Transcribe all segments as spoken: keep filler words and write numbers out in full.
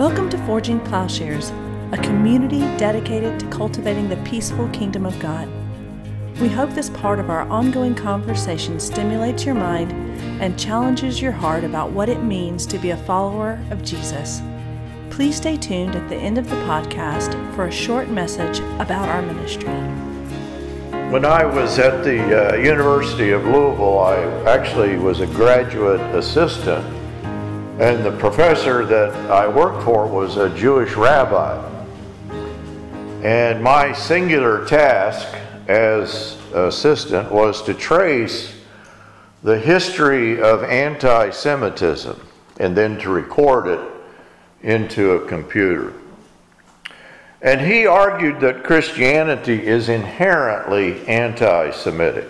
Welcome to Forging Plowshares, a community dedicated to cultivating the peaceful kingdom of God. We hope this part of our ongoing conversation stimulates your mind and challenges your heart about what it means to be a follower of Jesus. Please stay tuned at the end of the podcast for a short message about our ministry. When I was at the uh, University of Louisville, I actually was a graduate assistant. And the professor that I worked for was a Jewish rabbi. And my singular task as assistant was to trace the history of anti-Semitism and then to record it into a computer. And he argued that Christianity is inherently anti-Semitic.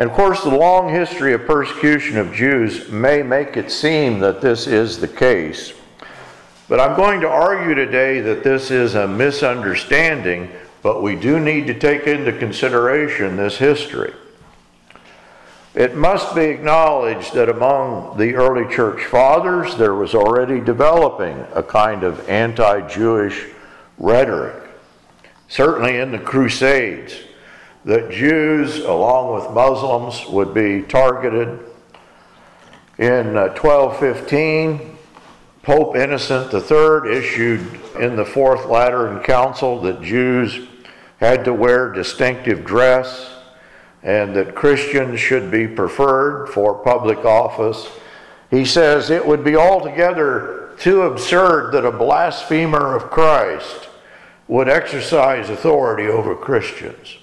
And of course, the long history of persecution of Jews may make it seem that this is the case. But I'm going to argue today that this is a misunderstanding, but we do need to take into consideration this history. It must be acknowledged that among the early church fathers, there was already developing a kind of anti-Jewish rhetoric, certainly in the Crusades. That Jews, along with Muslims, would be targeted. In twelve fifteen, Pope Innocent the Third issued in the Fourth Lateran Council that Jews had to wear distinctive dress and that Christians should be preferred for public office. He says it would be altogether too absurd that a blasphemer of Christ would exercise authority over Christians.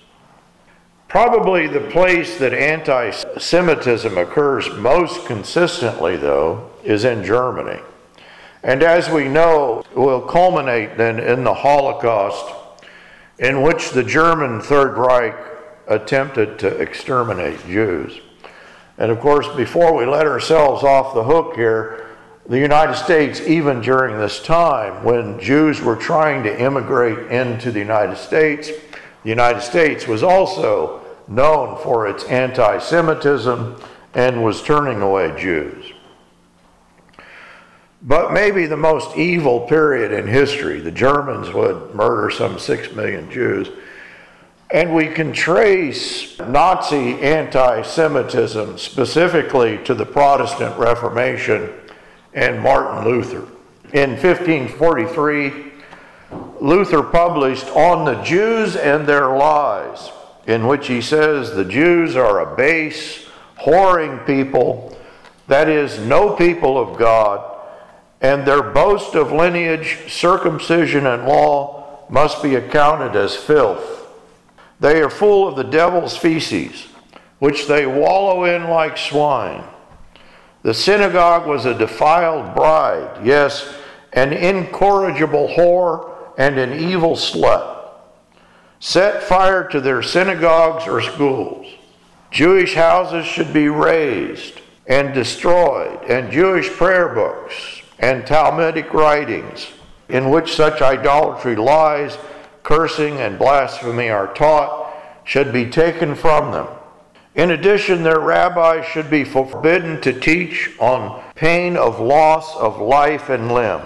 Probably the place that anti-Semitism occurs most consistently, though, is in Germany. And as we know, will culminate then in the Holocaust, in which the German Third Reich attempted to exterminate Jews. And of course, before we let ourselves off the hook here, the United States, even during this time, when Jews were trying to immigrate into the United States, the United States was also known for its anti-Semitism and was turning away Jews. But maybe the most evil period in history, the Germans would murder some six million Jews. And we can trace Nazi anti-Semitism specifically to the Protestant Reformation and Martin Luther. In fifteen forty-three, Luther published On the Jews and Their Lies, in which he says the Jews are a base, whoring people, that is, no people of God, and their boast of lineage, circumcision, and law must be accounted as filth. They are full of the devil's feces, which they wallow in like swine. The synagogue was a defiled bride, yes, an incorrigible whore, and an evil slut. Set fire to their synagogues or schools. Jewish houses should be razed and destroyed, and Jewish prayer books and Talmudic writings, in which such idolatry, lies, cursing, and blasphemy are taught, should be taken from them. In addition, their rabbis should be forbidden to teach on pain of loss of life and limb.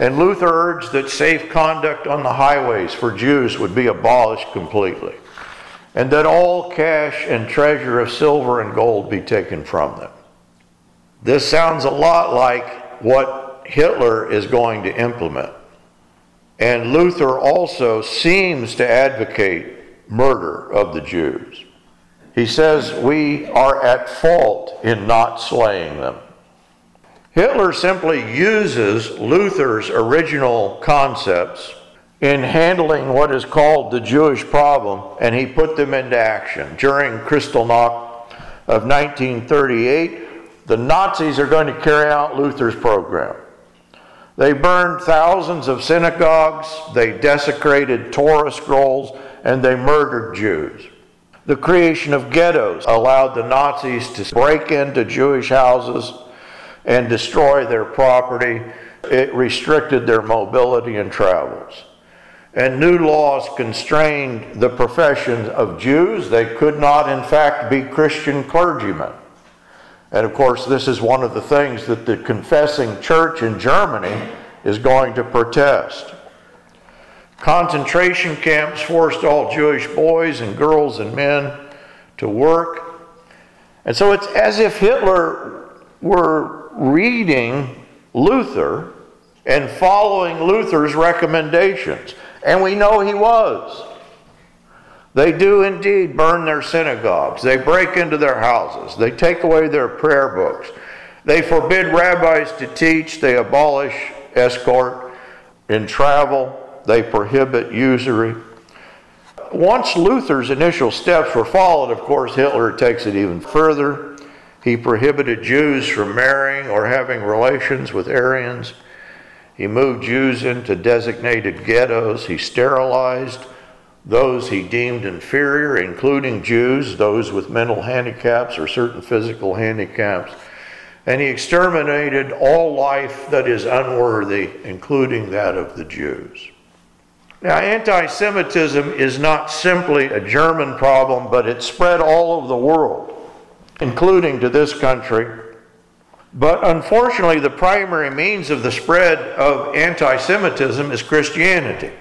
And Luther urged that safe conduct on the highways for Jews would be abolished completely, and that all cash and treasure of silver and gold be taken from them. This sounds a lot like what Hitler is going to implement. And Luther also seems to advocate murder of the Jews. He says we are at fault in not slaying them. Hitler simply uses Luther's original concepts in handling what is called the Jewish problem, and he put them into action. During Kristallnacht of nineteen thirty-eight, the Nazis are going to carry out Luther's program. They burned thousands of synagogues, they desecrated Torah scrolls, and they murdered Jews. The creation of ghettos allowed the Nazis to break into Jewish houses and destroy their property. It restricted their mobility and travels. And new laws constrained the profession of Jews. They could not, in fact, be Christian clergymen. And of course, this is one of the things that the confessing church in Germany is going to protest. Concentration camps forced all Jewish boys and girls and men to work. And so it's as if Hitler were reading Luther and following Luther's recommendations. And we know he was. They do indeed burn their synagogues. They break into their houses. They take away their prayer books. They forbid rabbis to teach. They abolish escort in travel. They prohibit usury. Once Luther's initial steps were followed, of course, Hitler takes it even further. He prohibited Jews from marrying or having relations with Aryans. He moved Jews into designated ghettos. He sterilized those he deemed inferior, including Jews, those with mental handicaps or certain physical handicaps. And he exterminated all life that is unworthy, including that of the Jews. Now, anti-Semitism is not simply a German problem, but it spread all over the world, including to this country. But unfortunately, the primary means of the spread of anti-Semitism is Christianity,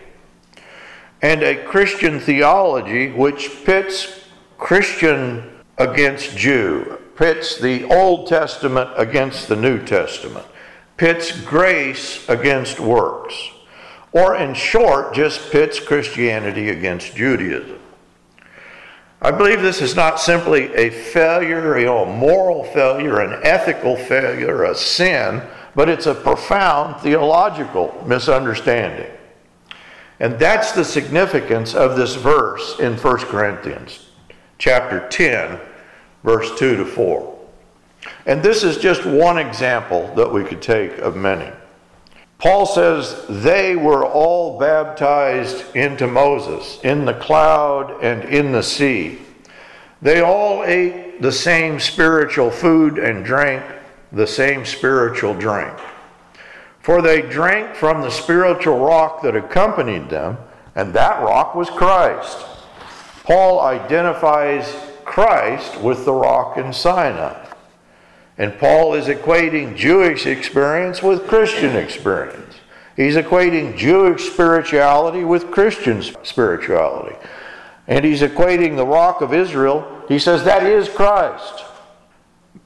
and a Christian theology which pits Christian against Jew, pits the Old Testament against the New Testament, pits grace against works, or in short, just pits Christianity against Judaism. I believe this is not simply a failure, you know, a moral failure, an ethical failure, a sin, but it's a profound theological misunderstanding. And that's the significance of this verse in First Corinthians, chapter ten, verse two to four. And this is just one example that we could take of many. Paul says, they were all baptized into Moses, in the cloud and in the sea. They all ate the same spiritual food and drank the same spiritual drink. For they drank from the spiritual rock that accompanied them, and that rock was Christ. Paul identifies Christ with the rock in Sinai. And Paul is equating Jewish experience with Christian experience. He's equating Jewish spirituality with Christian spirituality. And he's equating the rock of Israel. He says that is Christ.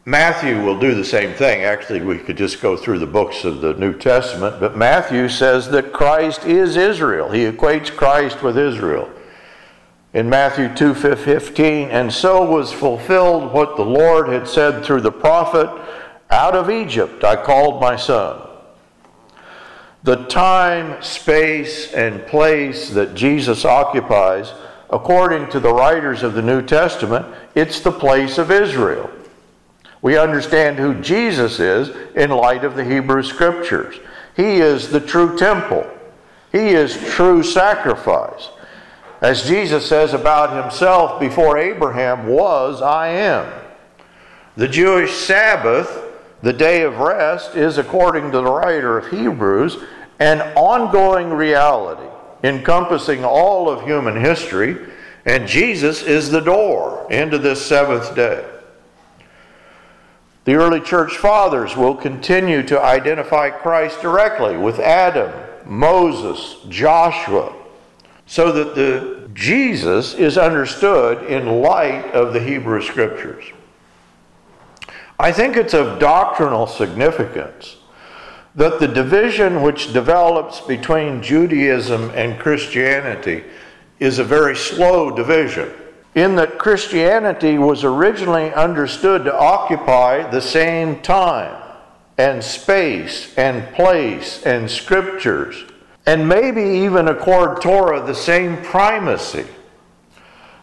Matthew will do the same thing. Actually, we could just go through the books of the New Testament, but Matthew says that Christ is Israel. He equates Christ with Israel. In Matthew two fifteen, and so was fulfilled what the Lord had said through the prophet, out of Egypt I called my son. The time, space, and place that Jesus occupies, according to the writers of the New Testament, it's the place of Israel. We understand who Jesus is in light of the Hebrew Scriptures. He is the true temple. He is true sacrifice. As Jesus says about himself before Abraham was, I am. The Jewish Sabbath, the day of rest, is according to the writer of Hebrews, an ongoing reality encompassing all of human history, and Jesus is the door into this seventh day. The early church fathers will continue to identify Christ directly with Adam, Moses, Joshua, so that the Jesus is understood in light of the Hebrew Scriptures. I think it's of doctrinal significance that the division which develops between Judaism and Christianity is a very slow division, in that Christianity was originally understood to occupy the same time and space and place and scriptures, and maybe even accord Torah the same primacy,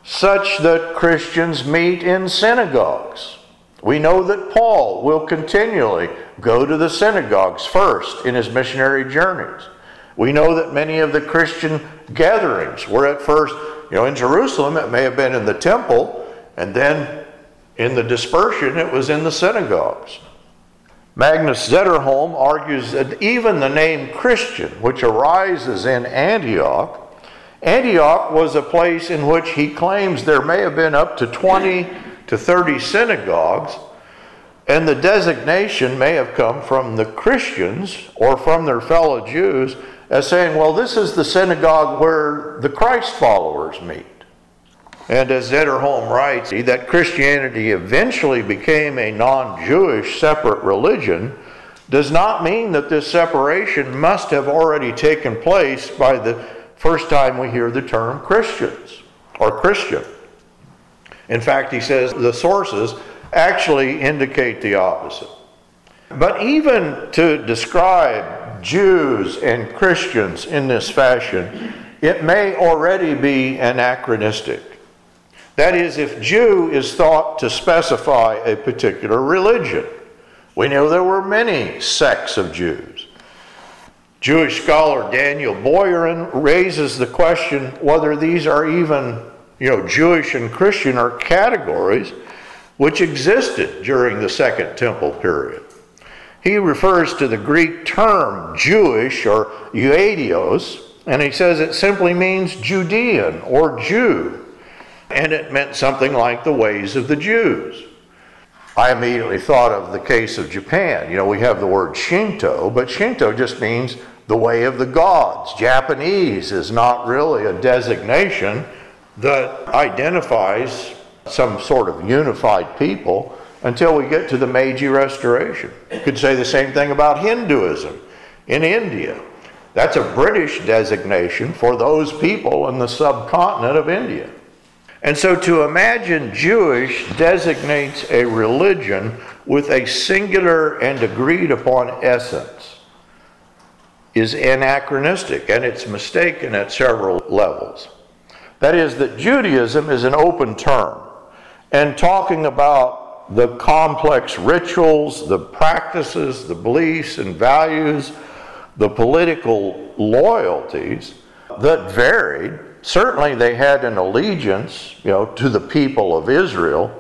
such that Christians meet in synagogues. We know that Paul will continually go to the synagogues first in his missionary journeys. We know that many of the Christian gatherings were at first, you know, in Jerusalem, it may have been in the temple, and then in the dispersion, it was in the synagogues. Magnus Zetterholm argues that even the name Christian, which arises in Antioch, Antioch was a place in which he claims there may have been up to twenty to thirty synagogues, And the designation may have come from the Christians or from their fellow Jews as saying, well, this is the synagogue where the Christ followers meet. And as Zetterholm writes, that Christianity eventually became a non-Jewish separate religion does not mean that this separation must have already taken place by the first time we hear the term Christians or Christian. In fact, he says the sources actually indicate the opposite. But even to describe Jews and Christians in this fashion, it may already be anachronistic. That is, if Jew is thought to specify a particular religion. We know there were many sects of Jews. Jewish scholar Daniel Boyarin raises the question whether these are even, you know, Jewish and Christian are categories which existed during the Second Temple period. He refers to the Greek term Jewish or ioudaios, and he says it simply means Judean or Jew, and it meant something like the ways of the Jews. I immediately thought of the case of Japan. You know, we have the word Shinto, but Shinto just means the way of the gods. Japanese is not really a designation that identifies some sort of unified people until we get to the Meiji Restoration. You could say the same thing about Hinduism in India. That's a British designation for those people in the subcontinent of India. And so to imagine Jewish designates a religion with a singular and agreed upon essence is anachronistic, and it's mistaken at several levels. That is, that Judaism is an open term, and talking about the complex rituals, the practices, the beliefs and values, the political loyalties that varied. Certainly they had an allegiance, you know, to the people of Israel,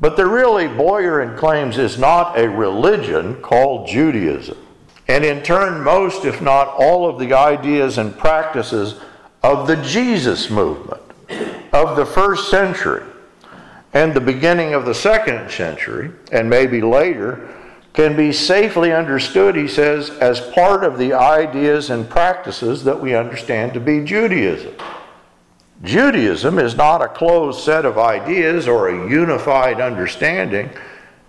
but there really, Boyarin claims, is not a religion called Judaism. And in turn, most, if not all, of the ideas and practices of the Jesus movement of the first century and the beginning of the second century, and maybe later, can be safely understood, he says, as part of the ideas and practices that we understand to be Judaism. Judaism is not a closed set of ideas or a unified understanding,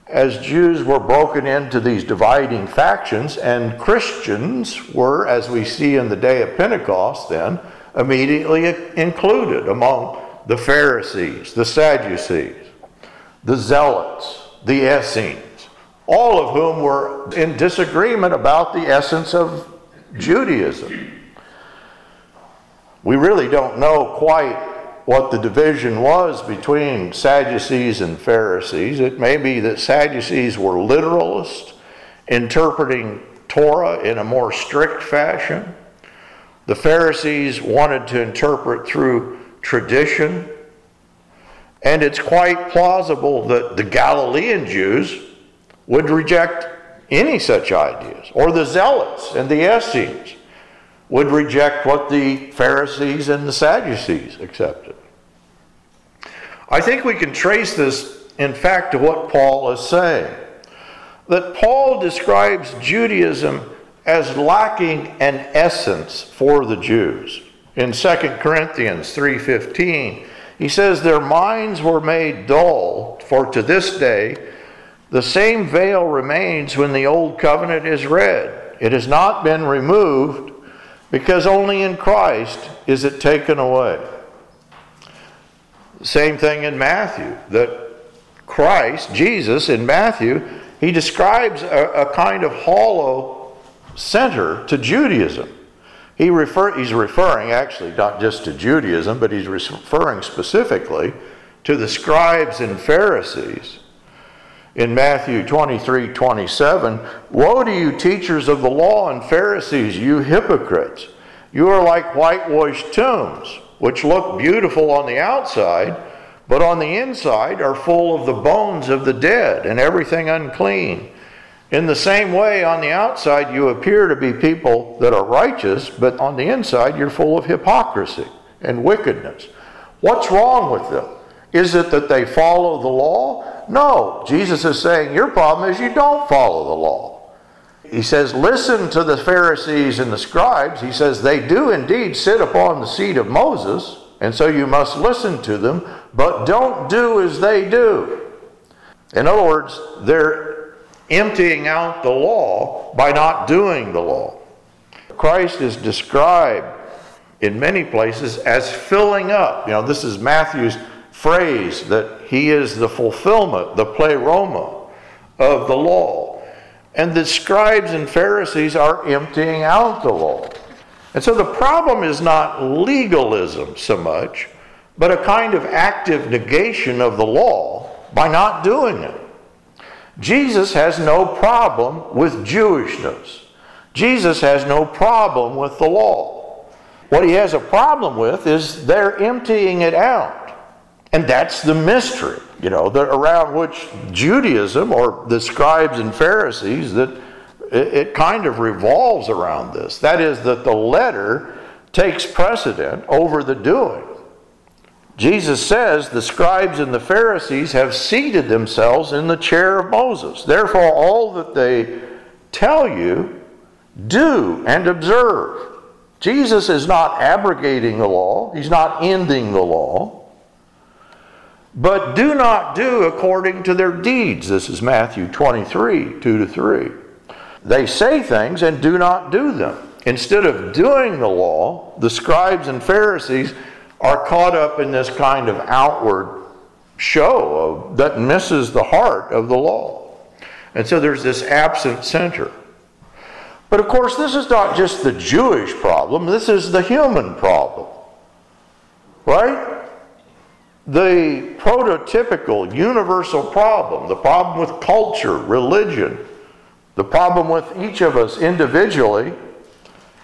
as Jews were broken into these dividing factions, and Christians were, as we see in the day of Pentecost then, immediately included among the Pharisees, the Sadducees, the Zealots, the Essenes, all of whom were in disagreement about the essence of Judaism. We really don't know quite what the division was between Sadducees and Pharisees. It may be that Sadducees were literalists, interpreting Torah in a more strict fashion. The Pharisees wanted to interpret through tradition. And it's quite plausible that the Galilean Jews would reject any such ideas, or the Zealots and the Essenes would reject what the Pharisees and the Sadducees accepted. I think we can trace this, in fact, to what Paul is saying. That Paul describes Judaism as lacking an essence for the Jews. In Second Corinthians three fifteen, he says, "Their minds were made dull, for to this day the same veil remains when the old covenant is read. It has not been removed, because only in Christ is it taken away." Same thing in Matthew, that Christ, Jesus, in Matthew, he describes a, a kind of hollow center to Judaism. He refer, he's referring, actually, not just to Judaism, but he's referring specifically to the scribes and Pharisees. In Matthew twenty-three twenty-seven, "Woe to you, teachers of the law and Pharisees, you hypocrites! You are like whitewashed tombs, which look beautiful on the outside, but on the inside are full of the bones of the dead and everything unclean. In the same way, on the outside you appear to be people that are righteous, but on the inside you're full of hypocrisy and wickedness." What's wrong with them? Is it that they follow the law? No. Jesus is saying your problem is you don't follow the law. He says, listen to the Pharisees and the scribes. He says, they do indeed sit upon the seat of Moses, and so you must listen to them, but don't do as they do. In other words, they're emptying out the law by not doing the law. Christ is described in many places as filling up. You know, this is Matthew's phrase that he is the fulfillment, the pleroma of the law. And the scribes and Pharisees are emptying out the law. And so the problem is not legalism so much, but a kind of active negation of the law by not doing it. Jesus has no problem with Jewishness. Jesus has no problem with the law. What he has a problem with is they're emptying it out. And that's the mystery, you know, that around which Judaism or the scribes and Pharisees, that it, it kind of revolves around this. That is, that the letter takes precedent over the doing. Jesus says the scribes and the Pharisees have seated themselves in the chair of Moses. Therefore, all that they tell you, do and observe. Jesus is not abrogating the law. He's not ending the law. But do not do according to their deeds. This is Matthew twenty-three, two to three. They say things and do not do them. Instead of doing the law, the scribes and Pharisees are caught up in this kind of outward show of, that misses the heart of the law. And so there's this absent center. But of course, this is not just the Jewish problem. This is the human problem, right? The prototypical universal problem, the problem with culture, religion, the problem with each of us individually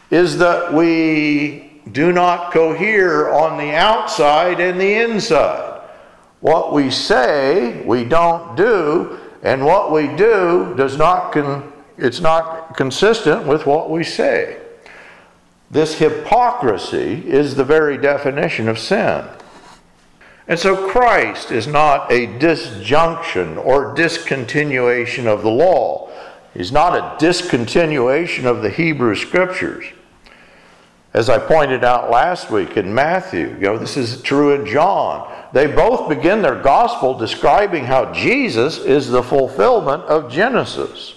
is that we do not cohere on the outside and the inside. What we say, we don't do, and what we do does not con- It's not consistent with what we say. This hypocrisy is the very definition of sin. And so Christ is not a disjunction or discontinuation of the law. He's not a discontinuation of the Hebrew Scriptures. As I pointed out last week in Matthew, you know, this is true in John. They both begin their gospel describing how Jesus is the fulfillment of Genesis.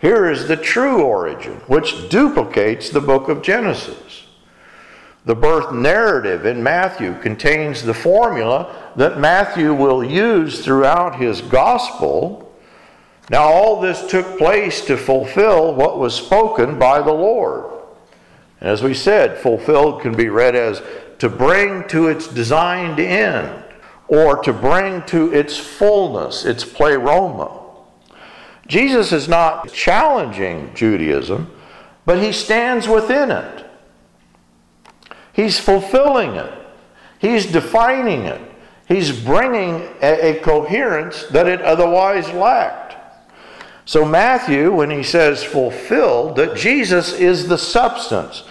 Here is the true origin, which duplicates the book of Genesis. The birth narrative in Matthew contains the formula that Matthew will use throughout his gospel. Now, all this took place to fulfill what was spoken by the Lord. And as we said, fulfilled can be read as to bring to its designed end, or to bring to its fullness, its pleroma. Jesus is not challenging Judaism, but he stands within it. He's fulfilling it. He's defining it. He's bringing a, a coherence that it otherwise lacked. So Matthew, when he says fulfilled, that Jesus is the substance,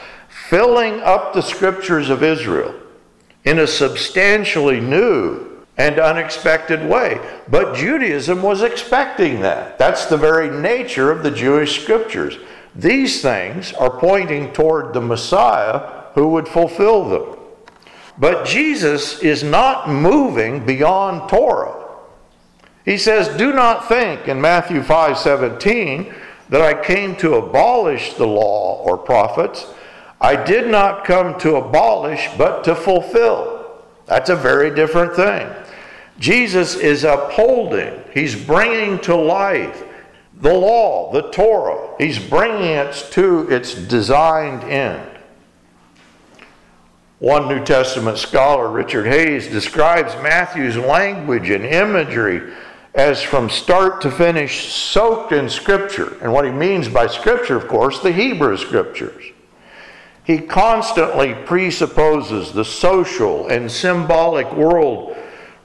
filling up the scriptures of Israel in a substantially new and unexpected way. But Judaism was expecting that. That's the very nature of the Jewish scriptures. These things are pointing toward the Messiah who would fulfill them. But Jesus is not moving beyond Torah. He says, do not think in Matthew five seventeen that I came to abolish the law or prophets. I did not come to abolish, but to fulfill. That's a very different thing. Jesus is upholding, he's bringing to life the law, the Torah. He's bringing it to its designed end. One New Testament scholar, Richard Hayes, describes Matthew's language and imagery as from start to finish soaked in Scripture. And what he means by Scripture, of course, the Hebrew Scriptures. He constantly presupposes the social and symbolic world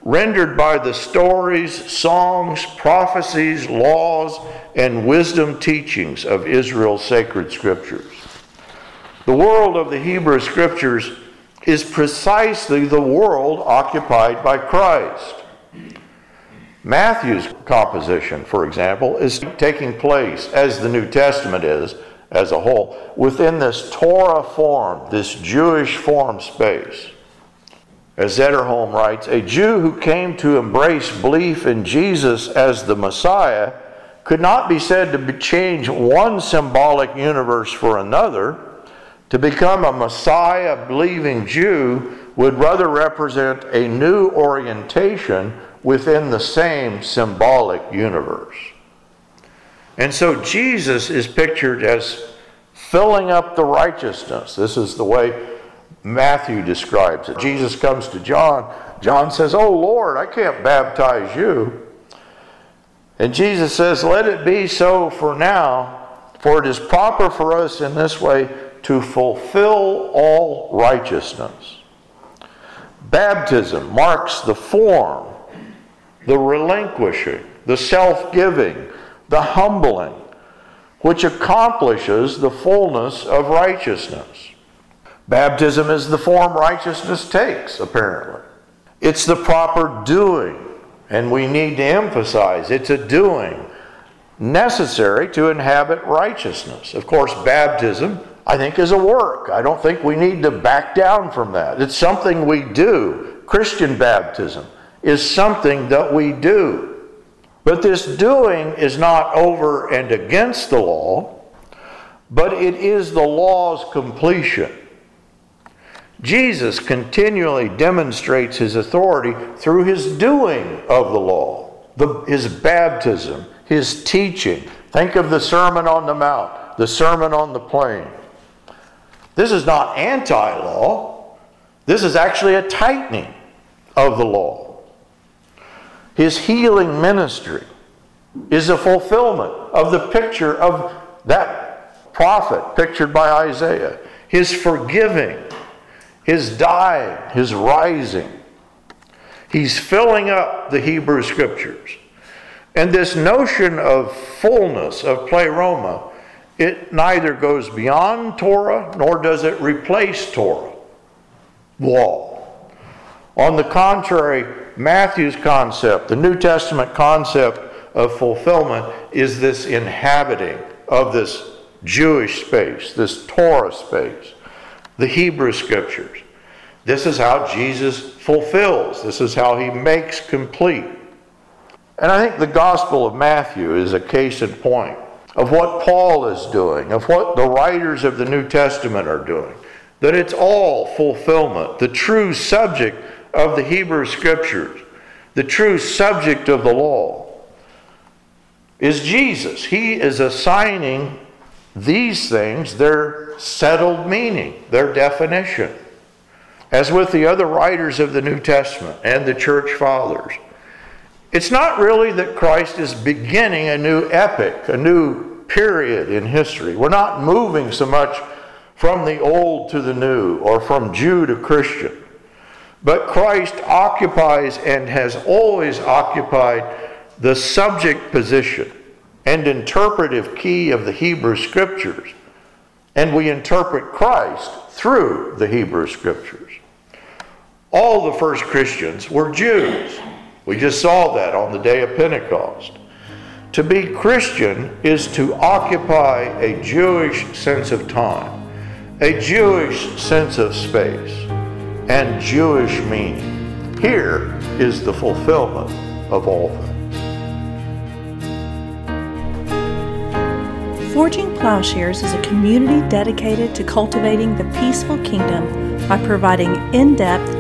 rendered by the stories, songs, prophecies, laws, and wisdom teachings of Israel's sacred scriptures. The world of the Hebrew Scriptures is precisely the world occupied by Christ. Matthew's composition, for example, is taking place, as the New Testament is, as a whole, within this Torah form, this Jewish form space. As Zetterholm writes, a Jew who came to embrace belief in Jesus as the Messiah could not be said to change one symbolic universe for another. To become a Messiah-believing Jew would rather represent a new orientation within the same symbolic universe. And so Jesus is pictured as filling up the righteousness. This is the way Matthew describes it. Jesus comes to John. John says, "Oh Lord, I can't baptize you." And Jesus says, "Let it be so for now, for it is proper for us in this way to fulfill all righteousness." Baptism marks the form, the relinquishing, the self-giving, the humbling, which accomplishes the fullness of righteousness. Baptism is the form righteousness takes, apparently. It's the proper doing, and we need to emphasize it's a doing necessary to inhabit righteousness. Of course, baptism, I think, is a work. I don't think we need to back down from that. It's something we do. Christian baptism is something that we do. But this doing is not over and against the law, but it is the law's completion. Jesus continually demonstrates his authority through his doing of the law, the, his baptism, his teaching. Think of the Sermon on the Mount, the Sermon on the Plain. This is not anti-law. This is actually a tightening of the law. His healing ministry is a fulfillment of the picture of that prophet pictured by Isaiah. His forgiving, his dying, his rising. He's filling up the Hebrew Scriptures. And this notion of fullness, of pleroma, it neither goes beyond Torah, nor does it replace Torah, law. On the contrary, Matthew's concept, the New Testament concept of fulfillment, is this inhabiting of this Jewish space, this Torah space, the Hebrew Scriptures. This is how Jesus fulfills. This is how he makes complete. And I think the Gospel of Matthew is a case in point of what Paul is doing, of what the writers of the New Testament are doing, that it's all fulfillment, the true subject of the Hebrew Scriptures, the true subject of the law, is Jesus. He is assigning these things their settled meaning, their definition. As with the other writers of the New Testament and the church fathers, it's not really that Christ is beginning a new epoch, a new period in history. We're not moving so much from the old to the new or from Jew to Christian. But Christ occupies and has always occupied the subject position and interpretive key of the Hebrew Scriptures. And we interpret Christ through the Hebrew Scriptures. All the first Christians were Jews. We just saw that on the day of Pentecost. To be Christian is to occupy a Jewish sense of time, a Jewish sense of space, and Jewish meaning. Here is the fulfillment of all things. Forging Plowshares is a community dedicated to cultivating the peaceful kingdom by providing in-depth,